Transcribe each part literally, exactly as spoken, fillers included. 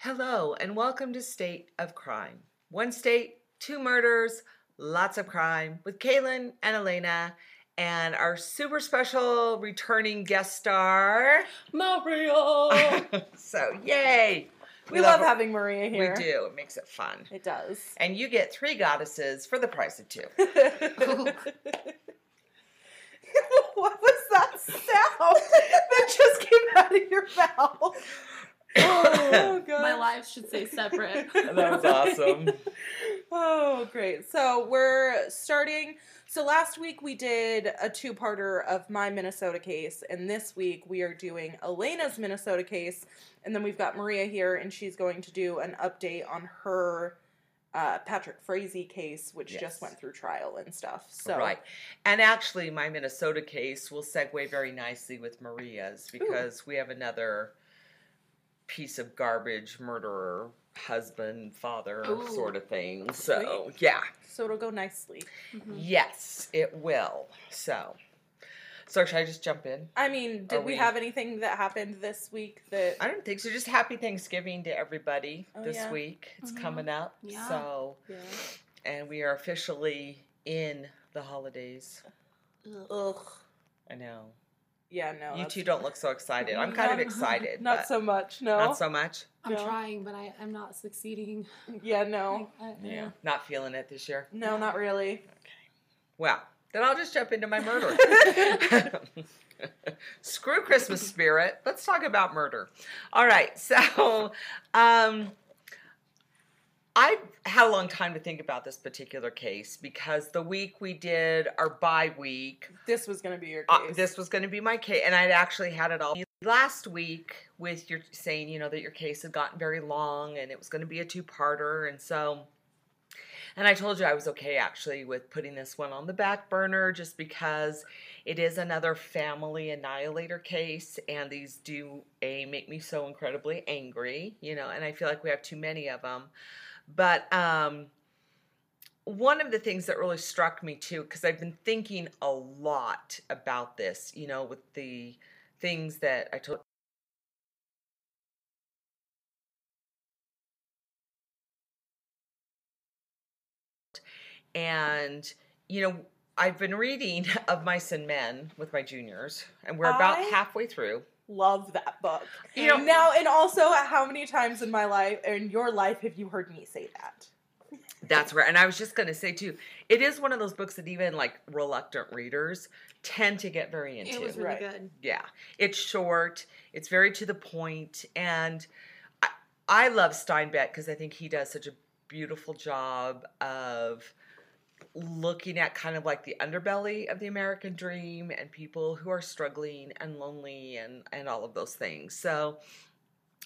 Hello and welcome to State of Crime. One state, two murders, lots of crime with Kaylin and Elena and our super special returning guest star, Maria. So yay! We, we love, love having Maria here. We do. It makes it fun. It does. And you get three goddesses for the price of two. What was that sound that just came out of your mouth? Oh, God. My lives should stay separate. That was awesome. Oh, great. So we're starting. So last week we did a two-parter of my Minnesota case, and this week we are doing Elena's Minnesota case, and then we've got Maria here, and she's going to do an update on her uh, Patrick Frazee case, which yes. just went through trial and stuff. So right. And actually, my Minnesota case will segue very nicely with Maria's, because Ooh. we have another piece of garbage, murderer, husband, father, Ooh. sort of thing. So, yeah. So it'll go nicely. Mm-hmm. Yes, it will. So, so should I just jump in? I mean, did we, we have anything that happened this week that... I don't think so. Just happy Thanksgiving to everybody oh, this yeah. week. It's mm-hmm. coming up. Yeah. So, yeah. And we are officially in the holidays. Ugh. I know. Yeah, no. You two don't look so excited. I'm kind of excited. Not so much, no. Not so much? I'm no. trying, but I, I'm not succeeding. Yeah, no. I, I, yeah. yeah. Not feeling it this year? No, yeah. not really. Okay. Well, then I'll just jump into my murder. Screw Christmas spirit. Let's talk about murder. All right, so um, I had a long time to think about this particular case because the week we did our bye week. This was going to be your case. Uh, this was going to be my case. And I'd actually had it all last week with your saying, you know, that your case had gotten very long and it was going to be a two-parter. And so, and I told you I was okay actually with putting this one on the back burner just because it is another family annihilator case. And these do, A, make me so incredibly angry, you know, and I feel like we have too many of them. But um, one of the things that really struck me, too, because I've been thinking a lot about this, you know, with the things that I told and, you know, I've been reading Of Mice and Men with my juniors, and we're I... about halfway through. Love that book. You know, now, and also, how many times in my life, in your life, have you heard me say that? That's right. And I was just going to say, too, it is one of those books that even, like, reluctant readers tend to get very into. It was really right. good. Yeah. It's short. It's very to the point. And I, I love Steinbeck because I think he does such a beautiful job of looking at kind of like the underbelly of the American dream and people who are struggling and lonely and, and all of those things. So,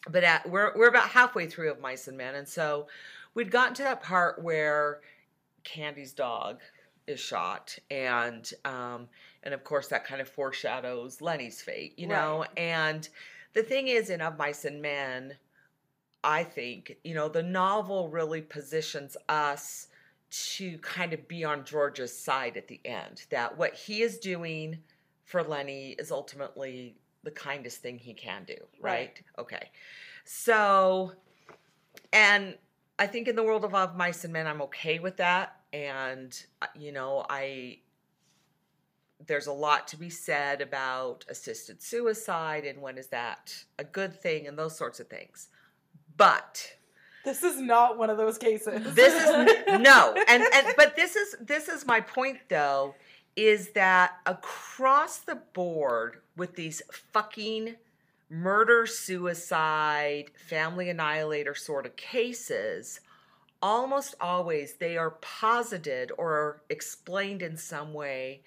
but at, we're, we're about halfway through Of Mice and Men. And so we'd gotten to that part where Candy's dog is shot. And, um, and of course that kind of foreshadows Lenny's fate, you know? Right. And the thing is in Of Mice and Men, I think, you know, the novel really positions us to kind of be on George's side at the end, that what he is doing for Lenny is ultimately the kindest thing he can do, right? right? Okay. So, and I think in the world of Of Mice and Men, I'm okay with that. And, you know, I, there's a lot to be said about assisted suicide and when is that a good thing and those sorts of things. But this is not one of those cases. This is no, and and but this is this is my point though, is that across the board with these fucking murder, suicide, family annihilator sort of cases, almost always they are posited or explained in some way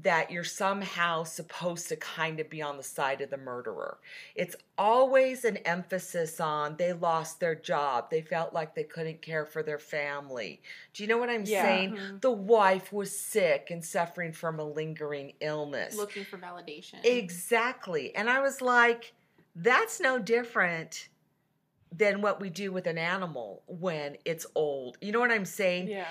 that you're somehow supposed to kind of be on the side of the murderer. It's always an emphasis on they lost their job. They felt like they couldn't care for their family. Do you know what I'm yeah. saying? Mm-hmm. The wife was sick and suffering from a lingering illness. Looking for validation. Exactly. And I was like, that's no different than what we do with an animal when it's old. You know what I'm saying? Yeah.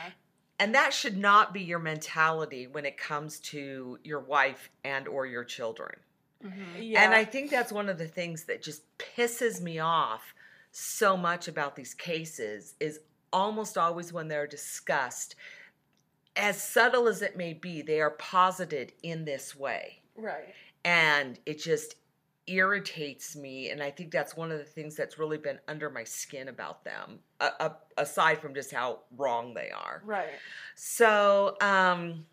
And that should not be your mentality when it comes to your wife and or your children. Mm-hmm. Yeah. And I think that's one of the things that just pisses me off so much about these cases is almost always when they're discussed, as subtle as it may be, they are posited in this way. Right. And it just irritates me, and I think that's one of the things that's really been under my skin about them, uh, uh, aside from just how wrong they are. Right. So, um,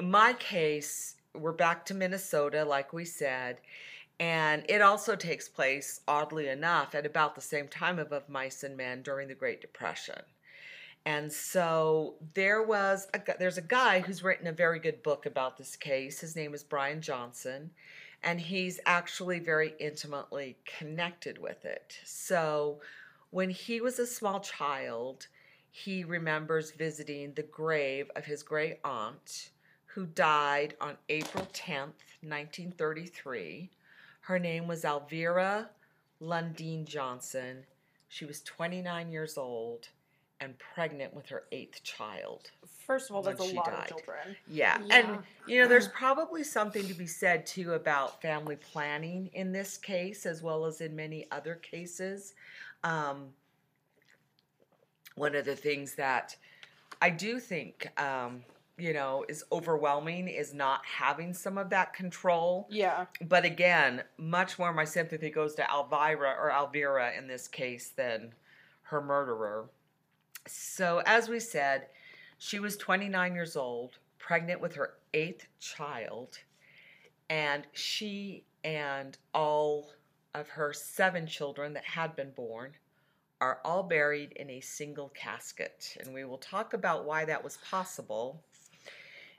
my case, we're back to Minnesota, like we said, and it also takes place, oddly enough, at about the same time of Of Mice and Men during the Great Depression. And so there was a, there's a guy who's written a very good book about this case. His name is Brian Johnson, and he's actually very intimately connected with it. So when he was a small child, he remembers visiting the grave of his great aunt, who died on April tenth, nineteen thirty-three. Her name was Alvira Lundine Johnson. She was twenty-nine years old and pregnant with her eighth child. First of all, that's a lot died. of children. Yeah. yeah. And, you know, there's probably something to be said, too, about family planning in this case, as well as in many other cases. Um, one of the things that I do think, um, you know, is overwhelming is not having some of that control. Yeah. But again, much more my sympathy goes to Alvira or Alvira in this case than her murderer. So, as we said, she was twenty-nine years old, pregnant with her eighth child, and she and all of her seven children that had been born are all buried in a single casket. And we will talk about why that was possible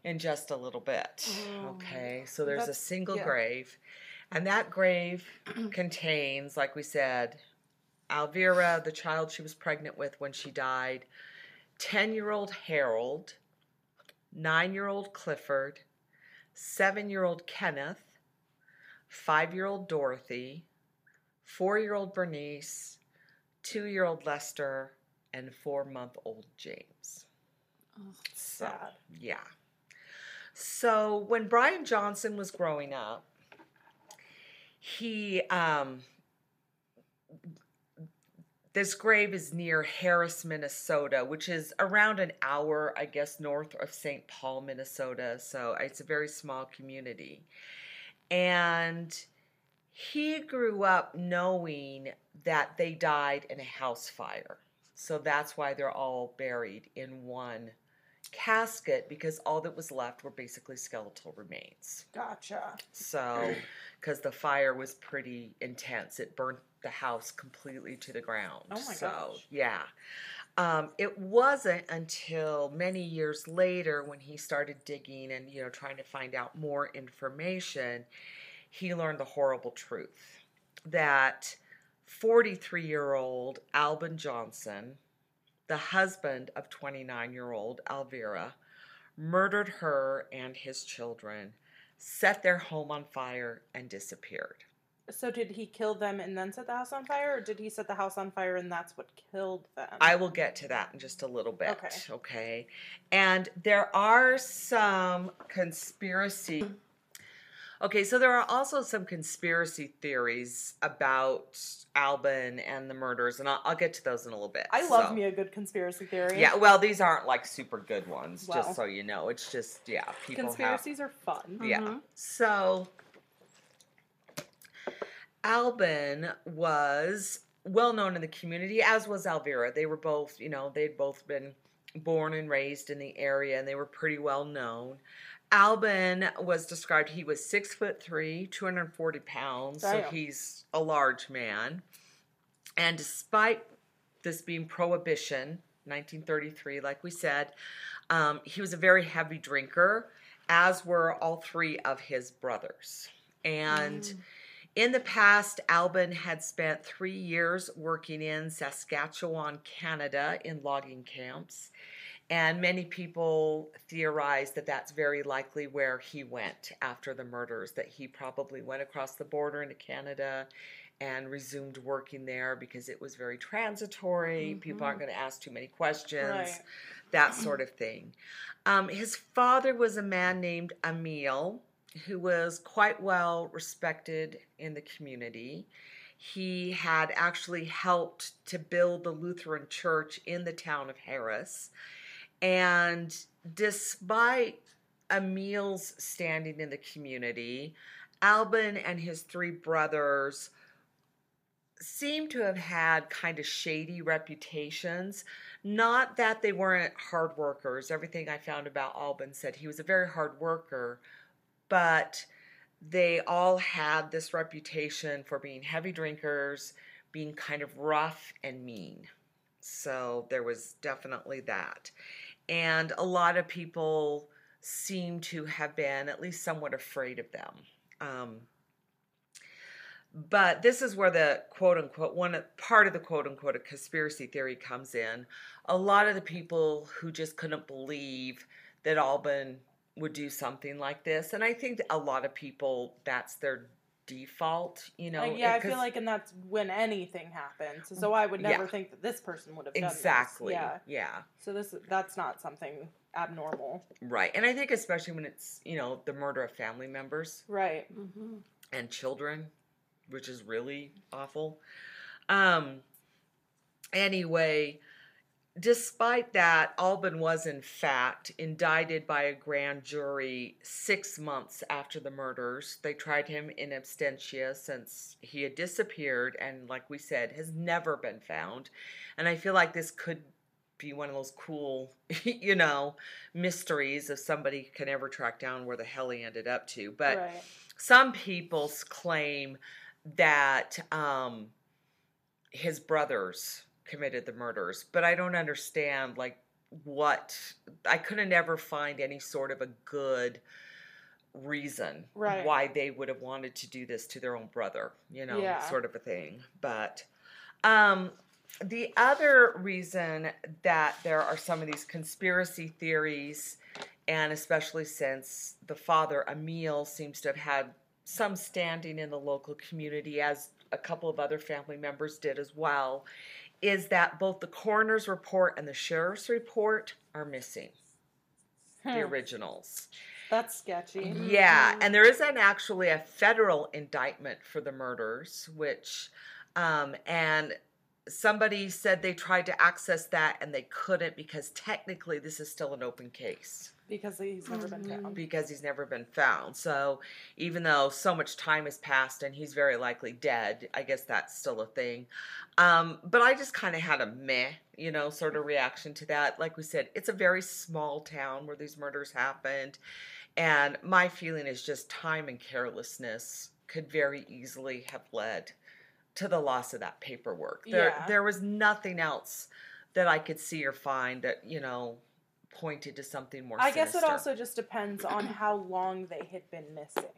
in just a little bit. Mm. Okay, so there's That's, a single yeah. grave, and that grave contains, like we said, Alvira, the child she was pregnant with when she died, ten-year-old Harold, nine-year-old Clifford, seven-year-old Kenneth, five-year-old Dorothy, four-year-old Bernice, two-year-old Lester, and four-month-old James. Oh, that's so sad. Yeah. So when Brian Johnson was growing up, he... um. This grave is near Harris, Minnesota, which is around an hour, I guess, north of Saint Paul, Minnesota. So it's a very small community. And he grew up knowing that they died in a house fire. So that's why they're all buried in one casket, because all that was left were basically skeletal remains. Gotcha. So, because the fire was pretty intense. It burned the house completely to the ground. Oh my so, gosh. Yeah. Um, it wasn't until many years later when he started digging and, you know, trying to find out more information, he learned the horrible truth that forty-three-year-old Albin Johnson, the husband of twenty-nine-year-old Alvira, murdered her and his children, set their home on fire, and disappeared. So did he kill them and then set the house on fire, or did he set the house on fire and that's what killed them? I will get to that in just a little bit. Okay. Okay. And there are some conspiracy... Okay, so there are also some conspiracy theories about Albin and the murders, and I'll, I'll get to those in a little bit. I love so. me a good conspiracy theory. Yeah, well, these aren't, like, super good ones, wow. just so you know. It's just, yeah, people Conspiracies have, are fun. Yeah. Mm-hmm. So... Albin was well known in the community, as was Alvira. They were both, you know, they'd both been born and raised in the area, and they were pretty well known. Albin was described, he was six foot three, two hundred forty pounds, Damn. so he's a large man. And despite this being Prohibition, nineteen thirty-three, like we said, um, he was a very heavy drinker, as were all three of his brothers. And... Mm. In the past, Albin had spent three years working in Saskatchewan, Canada, in logging camps, and many people theorize that that's very likely where he went after the murders, that he probably went across the border into Canada and resumed working there because it was very transitory. Mm-hmm. People aren't going to ask too many questions, right. that sort of thing. Um, his father was a man named Emil, who was quite well respected in the community. He had actually helped to build the Lutheran church in the town of Harris. And despite Emil's standing in the community, Albin and his three brothers seem to have had kind of shady reputations. Not that they weren't hard workers. Everything I found about Albin said he was a very hard worker, but they all had this reputation for being heavy drinkers, being kind of rough and mean. So there was definitely that. And a lot of people seem to have been at least somewhat afraid of them. Um, but this is where the quote-unquote, one part of the quote-unquote conspiracy theory comes in. A lot of the people who just couldn't believe that Albin would do something like this. And I think a lot of people, that's their default, you know. Like, yeah, it, I feel like, and that's when anything happens. So I would never yeah. think that this person would have done exactly. this. Exactly, yeah. yeah. So this that's not something abnormal. Right, and I think especially when it's, you know, the murder of family members. Right. Mm-hmm. And children, which is really awful. Um. Anyway, despite that, Albin was, in fact, indicted by a grand jury six months after the murders. They tried him in absentia since he had disappeared and, like we said, has never been found. And I feel like this could be one of those cool, you know, mysteries if somebody can ever track down where the hell he ended up to. But right. some people claim that um, his brothers committed the murders, but I don't understand, like, what, I couldn't ever find any sort of a good reason right. why they would have wanted to do this to their own brother, you know, yeah. sort of a thing. But um, the other reason that there are some of these conspiracy theories, and especially since the father, Emil, seems to have had some standing in the local community, as a couple of other family members did as well, is that both the coroner's report and the sheriff's report are missing. Huh. The originals. That's sketchy. Yeah, and there isn't actually a federal indictment for the murders, which, um, and somebody said they tried to access that and they couldn't because technically this is still an open case. Because he's never mm-hmm. been found. Because he's never been found. So even though so much time has passed and he's very likely dead, I guess that's still a thing. Um, but I just kind of had a meh, you know, sort of reaction to that. Like we said, it's a very small town where these murders happened. And my feeling is just time and carelessness could very easily have led to the loss of that paperwork. There, yeah. there was nothing else that I could see or find that, you know, pointed to something more sinister. I guess it also just depends on how long they had been missing.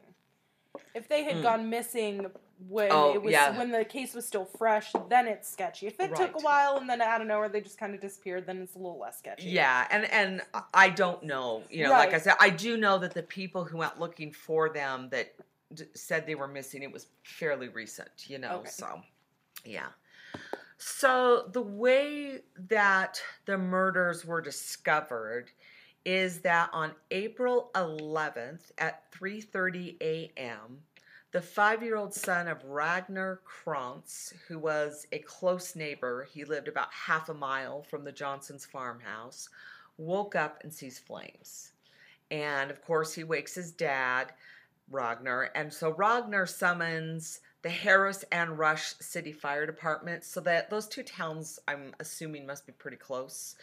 If they had mm. gone missing when oh, it was yeah. when the case was still fresh, then it's sketchy. If it right. took a while and then I don't know, or they just kind of disappeared, then it's a little less sketchy. Yeah, and and I don't know. You know, right. like I said, I do know that the people who went looking for them that d- said they were missing, it was fairly recent. You know, okay. so yeah. So the way that the murders were discovered is that on April eleventh at three thirty a.m., the five-year-old son of Ragnar Kronz, who was a close neighbor, he lived about half a mile from the Johnson's farmhouse, woke up and sees flames. And, of course, he wakes his dad, Ragnar, and so Ragnar summons the Harris and Rush City Fire Department, so that those two towns, I'm assuming, must be pretty close.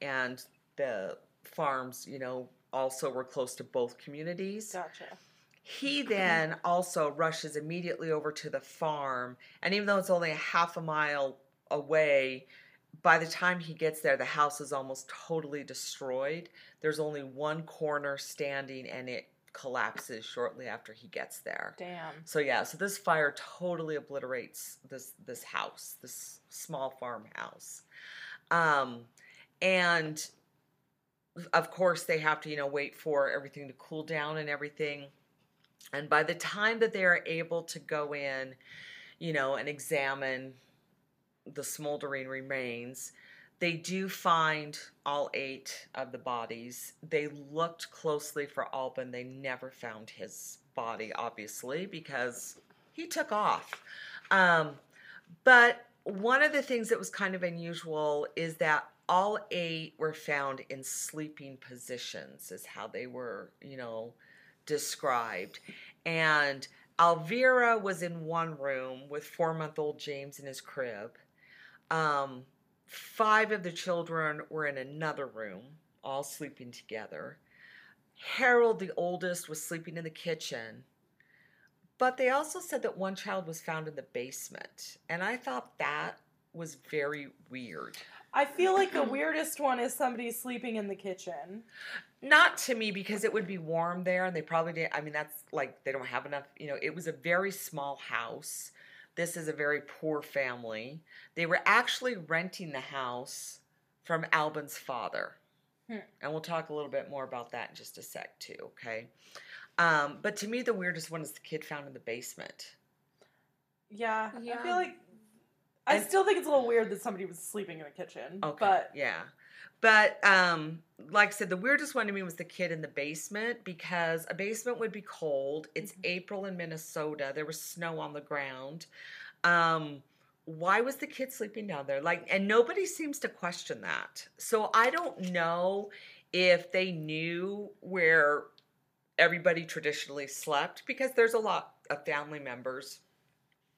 And the farms, you know, also were close to both communities. Gotcha. He then also rushes immediately over to the farm, and even though it's only a half a mile away, by the time he gets there, the house is almost totally destroyed. There's only one corner standing, and it collapses shortly after he gets there. Damn. So yeah, so this fire totally obliterates this this house, this small farmhouse. Um, and of course they have to, you know, wait for everything to cool down and everything. And by the time that they are able to go in, you know, and examine the smoldering remains, they do find all eight of the bodies. They looked closely for Albin. They never found his body, obviously, because he took off. Um, but one of the things that was kind of unusual is that all eight were found in sleeping positions, is how they were, you know, described. And Alvira was in one room with four-month-old James in his crib. Um, five of the children were in another room, all sleeping together. Harold, the oldest, was sleeping in the kitchen. But they also said that one child was found in the basement. And I thought that was very weird. I feel like the weirdest one is somebody sleeping in the kitchen. Not to me, because it would be warm there, and they probably didn't. I mean, that's like, they don't have enough, you know, it was a very small house. This is a very poor family. They were actually renting the house from Albin's father. Hmm. And we'll talk a little bit more about that in just a sec, too, okay? Um, but to me, the weirdest one is the kid found in the basement. Yeah, yeah. I feel like... I and, still think it's a little weird that somebody was sleeping in the kitchen. Okay, but. Yeah. But, um, like I said, the weirdest one to me was the kid in the basement, because a basement would be cold. It's mm-hmm. April in Minnesota. There was snow on the ground. Um, why was the kid sleeping down there? Like, and nobody seems to question that. So I don't know if they knew where everybody traditionally slept, because there's a lot of family members,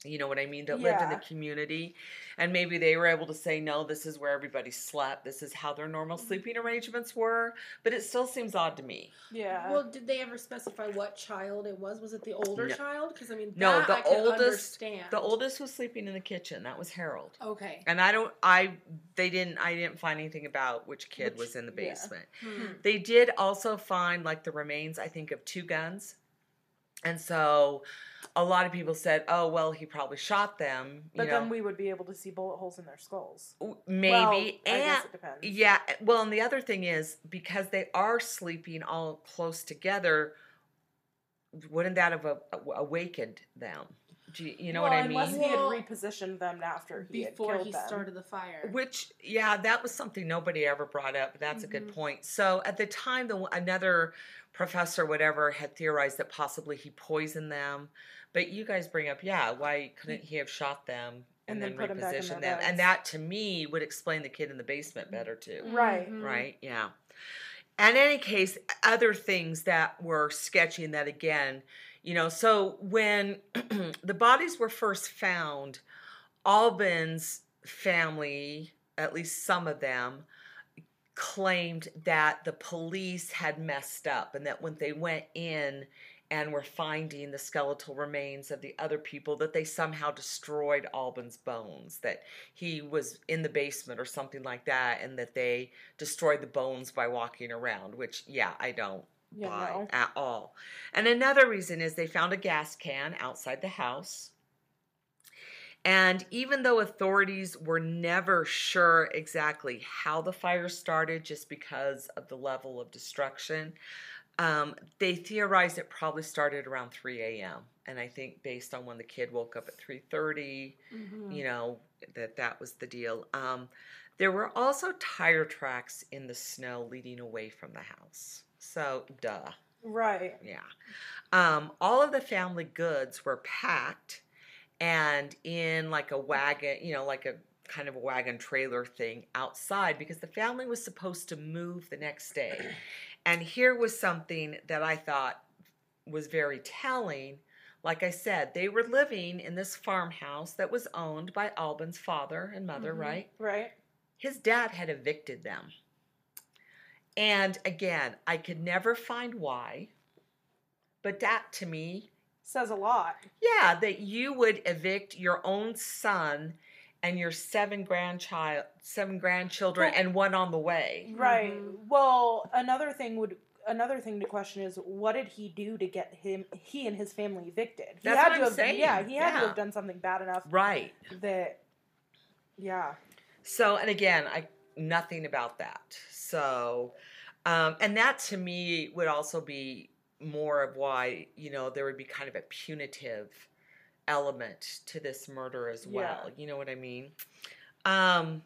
you know what I mean, that yeah. lived in the community. And maybe they were able to say, no, this is where everybody slept. This is how their normal sleeping arrangements were. But it still seems odd to me. Yeah. Well, did they ever specify what child it was? Was it the older no. child? Because, I mean, that no, the I oldest, could understand. The oldest was sleeping in the kitchen. That was Harold. Okay. And I don't, I, they didn't, I didn't find anything about which kid which, was in the basement. Yeah. Hmm. They did also find, like, the remains, I think, of two guns. And so a lot of people said, oh, well, he probably shot them. But you know. Then we would be able to see bullet holes in their skulls. Maybe. Well, and, I guess it depends. Yeah. Well, and the other thing is, because they are sleeping all close together, wouldn't that have awakened them? Do you, you know well, what I mean? Unless he had repositioned them after he Before had killed he them. started the fire. Which, yeah, that was something nobody ever brought up. That's mm-hmm. a good point. So at the time, the another... professor, whatever, had theorized that possibly he poisoned them. But you guys bring up, yeah, why couldn't he have shot them and, and then, then repositioned them? them? And that, to me, would explain the kid in the basement better, too. Right. Mm-hmm. Right, yeah. In any case, other things that were sketchy, and that, again, you know, so when the bodies were first found, Albin's family, at least some of them, claimed that the police had messed up, and that when they went in and were finding the skeletal remains of the other people, that they somehow destroyed Albin's bones, that he was in the basement or something like that, and that they destroyed the bones by walking around, which, yeah, I don't yeah, buy no. at all. And another reason is they found a gas can outside the house. And even though authorities were never sure exactly how the fire started, just because of the level of destruction, um, they theorized it probably started around three a.m. And I think based on when the kid woke up at three thirty, mm-hmm. you know, that that was the deal. Um, there were also tire tracks in the snow leading away from the house. So, duh. Right. Yeah. Um, all of the family goods were packed. And in like a wagon, you know, like a kind of a wagon trailer thing outside, because the family was supposed to move the next day. And here was something that I thought was very telling. Like I said, they were living in this farmhouse that was owned by Albin's father and mother, mm-hmm. right? Right. His dad had evicted them. And again, I could never find why, but that to me... says a lot. Yeah, that you would evict your own son and your seven grandchild, seven grandchildren, well, and one on the way. Right. Mm-hmm. Well, another thing would another thing to question is, what did he do to get him? He and his family evicted. He That's had what to I'm have, saying. Yeah, he had yeah. to have done something bad enough. Right. That. Yeah. So, and again, I nothing about that. So, um, and that to me would also be more of why, you know, there would be kind of a punitive element to this murder as well. Yeah. You know what I mean? Um,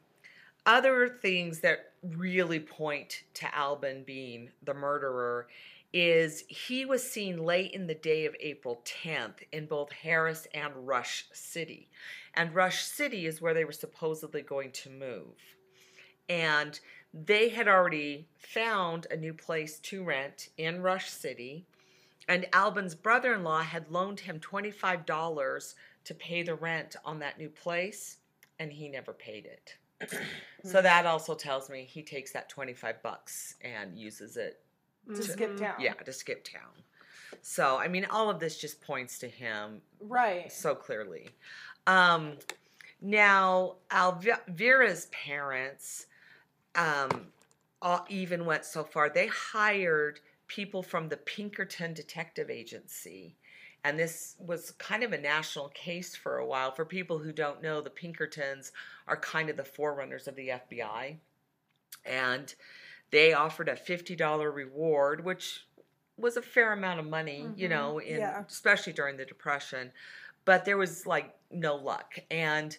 other things that really point to Albin being the murderer is he was seen late in the day of April tenth in both Harris and Rush City. And Rush City is where they were supposedly going to move. And they had already found a new place to rent in Rush City. And Albin's brother-in-law had loaned him twenty-five dollars to pay the rent on that new place, and he never paid it. So that also tells me he takes that twenty-five bucks and uses it to, to skip town. Yeah, to skip town. So, I mean, all of this just points to him right so clearly. Um, now, Alvira's parents um, all, even went so far. They hired people from the Pinkerton Detective Agency. And this was kind of a national case for a while. For people who don't know, the Pinkertons are kind of the forerunners of the F B I. And they offered a fifty dollar reward, which was a fair amount of money, mm-hmm. you know, in, yeah. especially during the Depression. But there was, like, no luck. And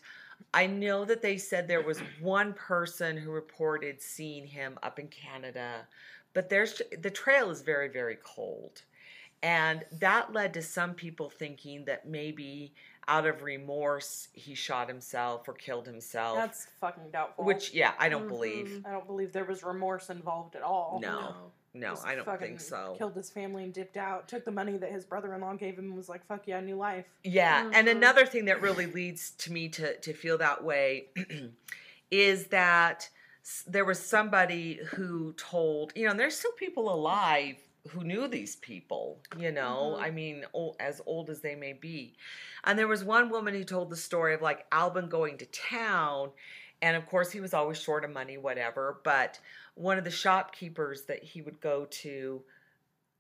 I know that they said there was one person who reported seeing him up in Canada. But there's the trail is very, very cold. And that led to some people thinking that maybe out of remorse he shot himself or killed himself. That's fucking doubtful. Which, yeah, I don't mm-hmm. believe. I don't believe there was remorse involved at all. No, no, no I don't think so. Killed his family and dipped out, took the money that his brother-in-law gave him and was like, fuck yeah, new life. Yeah, mm-hmm. and another thing that really leads to me to, to feel that way is that there was somebody who told, you know, and there's still people alive who knew these people, you know, mm-hmm. I mean, old, as old as they may be. And there was one woman who told the story of, like, Albin going to town, and, of course, he was always short of money, whatever, but one of the shopkeepers that he would go to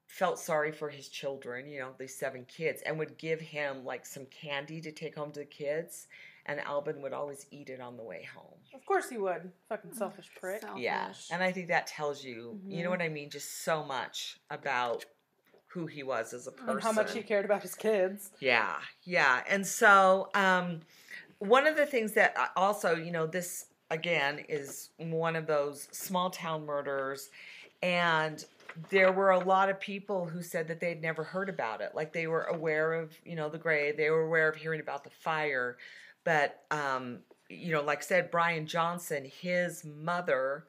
felt sorry for his children, you know, these seven kids, and would give him, like, some candy to take home to the kids, and Albin would always eat it on the way home. Of course he would. Fucking selfish prick. Selfish. Yeah. And I think that tells you, mm-hmm. you know what I mean, just so much about who he was as a person. And how much he cared about his kids. Yeah. Yeah. And so um, one of the things that also, you know, this, again, is one of those small town murders. And there were a lot of people who said that they'd never heard about it. Like they were aware of, you know, the grave. They were aware of hearing about the fire. But, um, you know, like I said, Brian Johnson, his mother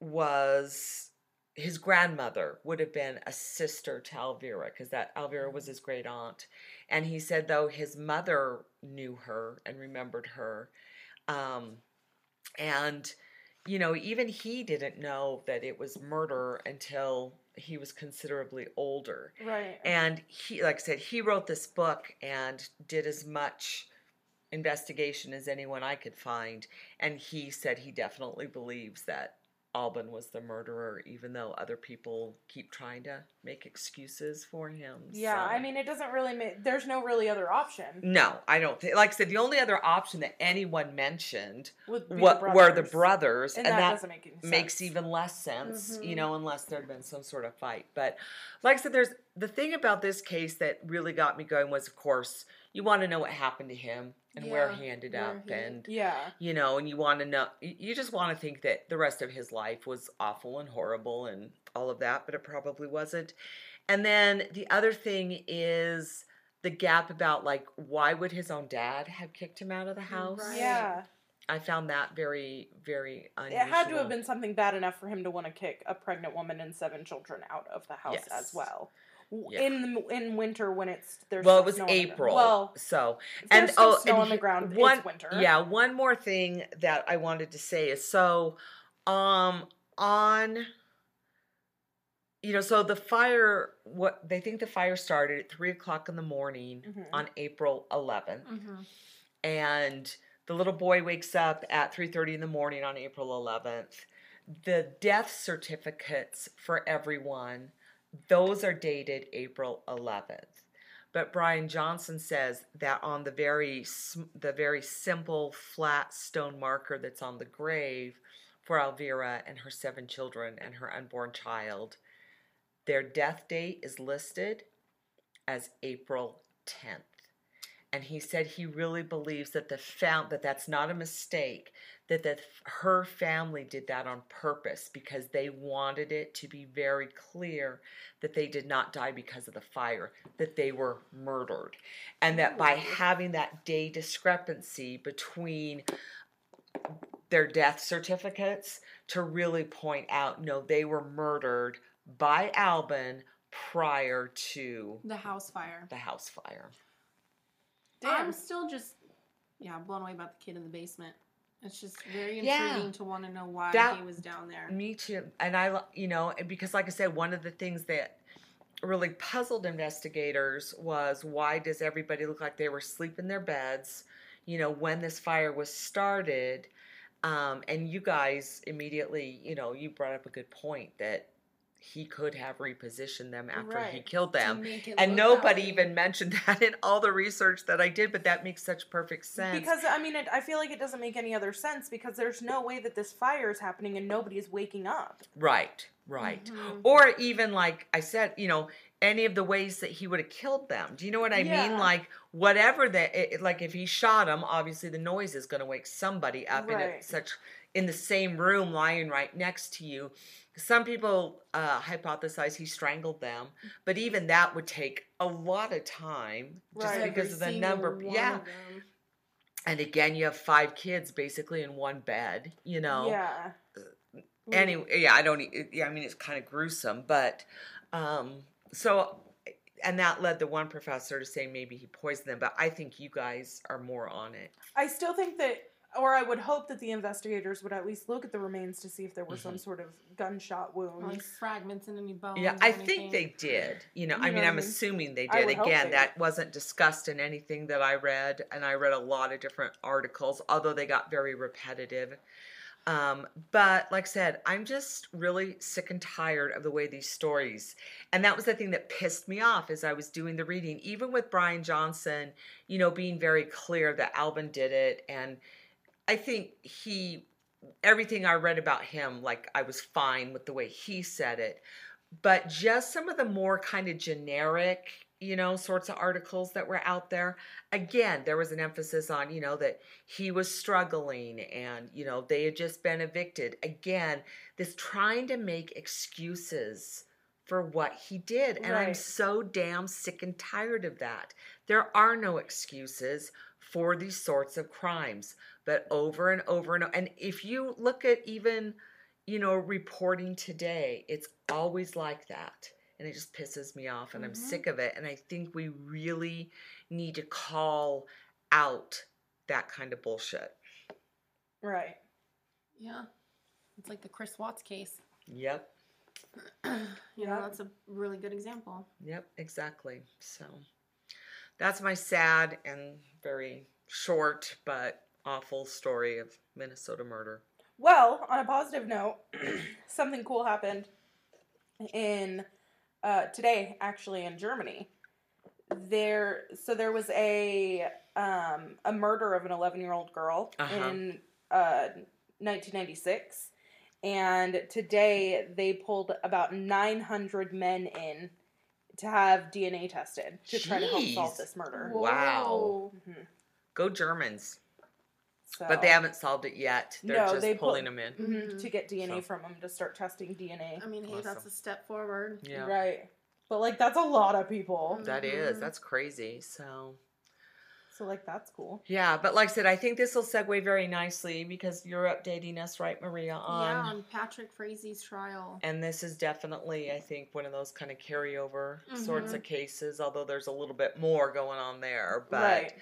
was, his grandmother would have been a sister to Alvira, because that Alvira was his great aunt. And he said, though, his mother knew her and remembered her. Um, and, you know, even he didn't know that it was murder until he was considerably older. Right. And he, like I said, he wrote this book and did as much investigation as anyone I could find, and he said he definitely believes that Albin was the murderer, even though other people keep trying to make excuses for him. Yeah, so. I mean, it doesn't really make, there's no really other option. No, I don't think, like I said, the only other option that anyone mentioned were the brothers, and, and that, that doesn't make any sense. Makes even less sense, mm-hmm. you know, unless there had been some sort of fight. But like I said, there's the thing about this case that really got me going was, of course, you want to know what happened to him. And yeah, where he ended up, he, and yeah. you know, and you want to know, you just want to think that the rest of his life was awful and horrible and all of that, but it probably wasn't. And then the other thing is the gap about, like, why would his own dad have kicked him out of the house? Right. Yeah. I found that very, very unusual. It had to have been something bad enough for him to want to kick a pregnant woman and seven children out of the house yes. as well. Yeah. In the, in winter when it's there's well it was snow April well so and oh snow and on the ground one, it's winter. Yeah, one more thing that I wanted to say is so um on you know so the fire what they think the fire started at three o'clock in the morning mm-hmm. on April eleventh mm-hmm. and the little boy wakes up at three thirty in the morning on April eleventh. The death certificates for everyone. Those are dated April eleventh. But Brian Johnson says that on the very the very simple flat stone marker that's on the grave for Alvira and her seven children and her unborn child, their death date is listed as April tenth. and he said he really believes that the found that that's not a mistake, that the, her family did that on purpose because they wanted it to be very clear that they did not die because of the fire, that they were murdered. And that by having that day discrepancy between their death certificates to really point out, no, they were murdered by Albin prior to the house fire. The house fire. Damn. I'm still just, yeah, blown away about the kid in the basement. It's just very intriguing yeah. to want to know why that, he was down there. Me too. And I, you know, because like I said, one of the things that really puzzled investigators was why does everybody look like they were asleep in their beds, you know, when this fire was started. Um, and you guys immediately, you know, you brought up a good point that he could have repositioned them after right. he killed them. And nobody even mentioned that in all the research that I did, but that makes such perfect sense. Because, I mean, it, I feel like it doesn't make any other sense because there's no way that this fire is happening and nobody is waking up. Right, right. Mm-hmm. Or even, like I said, you know, any of the ways that he would have killed them. Do you know what I yeah. mean? Like, whatever that, it, like if he shot them, obviously the noise is going to wake somebody up right. and it's such... in the same room lying right next to you. Some people uh, hypothesize he strangled them, but even that would take a lot of time just right. because Every of the number. Yeah. And again, you have five kids basically in one bed, you know. Yeah. Anyway, yeah, I don't, yeah, I mean, it's kind of gruesome, but um, so, and that led the one professor to say maybe he poisoned them, but I think you guys are more on it. I still think that, or I would hope that the investigators would at least look at the remains to see if there were mm-hmm. some sort of gunshot wound. Like fragments in any bones. Yeah, I think they did. You know, you I know mean, I'm mean? assuming they did. Again, they that did. wasn't discussed in anything that I read, and I read a lot of different articles, although they got very repetitive. Um, but like I said, I'm just really sick and tired of the way these stories, and that was the thing that pissed me off as I was doing the reading, even with Brian Johnson, you know, being very clear that Albin did it, and I think he, everything I read about him, like I was fine with the way he said it, but just some of the more kind of generic, you know, sorts of articles that were out there. Again, there was an emphasis on, you know, that he was struggling and, you know, they had just been evicted. Again, this trying to make excuses for what he did. Right. And I'm so damn sick and tired of that. There are no excuses for these sorts of crimes. But over and over and over. And if you look at even, you know, reporting today, it's always like that. And it just pisses me off and mm-hmm. I'm sick of it. And I think we really need to call out that kind of bullshit. Right. Yeah. It's like the Chris Watts case. Yep. you yep. know, that's a really good example. Yep, exactly. So that's my sad and very short but awful story of Minnesota murder. Well, on a positive note, something cool happened in uh, today, actually, in Germany. There, so there was a um, a murder of an eleven-year-old girl uh-huh. in uh, nineteen ninety-six, and today they pulled about nine hundred men in to have D N A tested to Jeez. try to help solve this murder. Wow! Mm-hmm. Go Germans! So, but they haven't solved it yet. They're no, just they pulling pull, them in. Mm-hmm. To get D N A so. from them, to start testing D N A. I mean, hey, awesome. that's a step forward. Yeah. Right. But, like, that's a lot of people. That mm-hmm. is. That's crazy. So, so like, that's cool. Yeah. But, like I said, I think this will segue very nicely because you're updating us, right, Maria, on... Yeah, on Patrick Frazee's trial. And this is definitely, I think, one of those kind of carryover mm-hmm. sorts of cases, although there's a little bit more going on there. But... Right.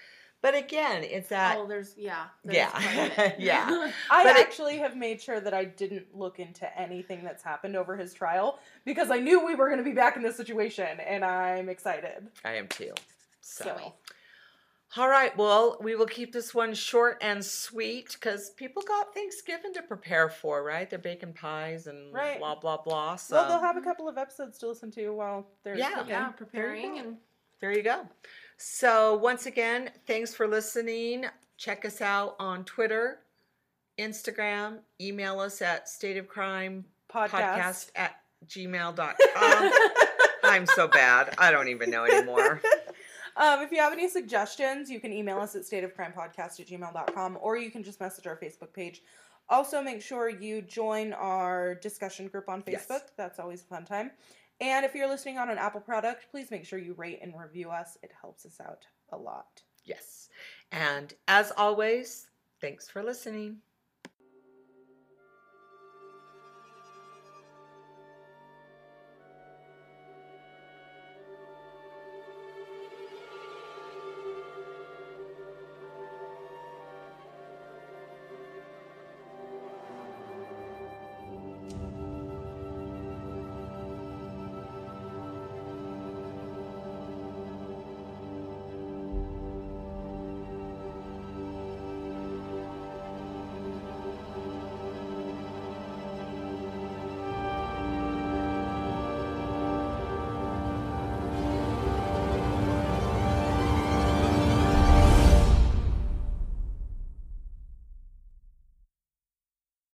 But again, it's that... Oh, there's... Yeah. There's yeah. yeah. I but actually it, have made sure that I didn't look into anything that's happened over his trial because I knew we were going to be back in this situation, and I'm excited. I am too. So... Silly. All right. Well, we will keep this one short and sweet because people got Thanksgiving to prepare for, right? They're baking pies and right. blah, blah, blah. So. Well, they'll have a couple of episodes to listen to while they're... Yeah. Cooking. Yeah, preparing and... There you go. So, once again, thanks for listening. Check us out on Twitter, Instagram. Email us at stateofcrimepodcast at gmail dot com. I'm so bad. I don't even know anymore. Um, if you have any suggestions, you can email us at stateofcrimepodcast at gmail dot com, or you can just message our Facebook page. Also, make sure you join our discussion group on Facebook. Yes. That's always a fun time. And if you're listening on an Apple product, please make sure you rate and review us. It helps us out a lot. Yes. And as always, thanks for listening.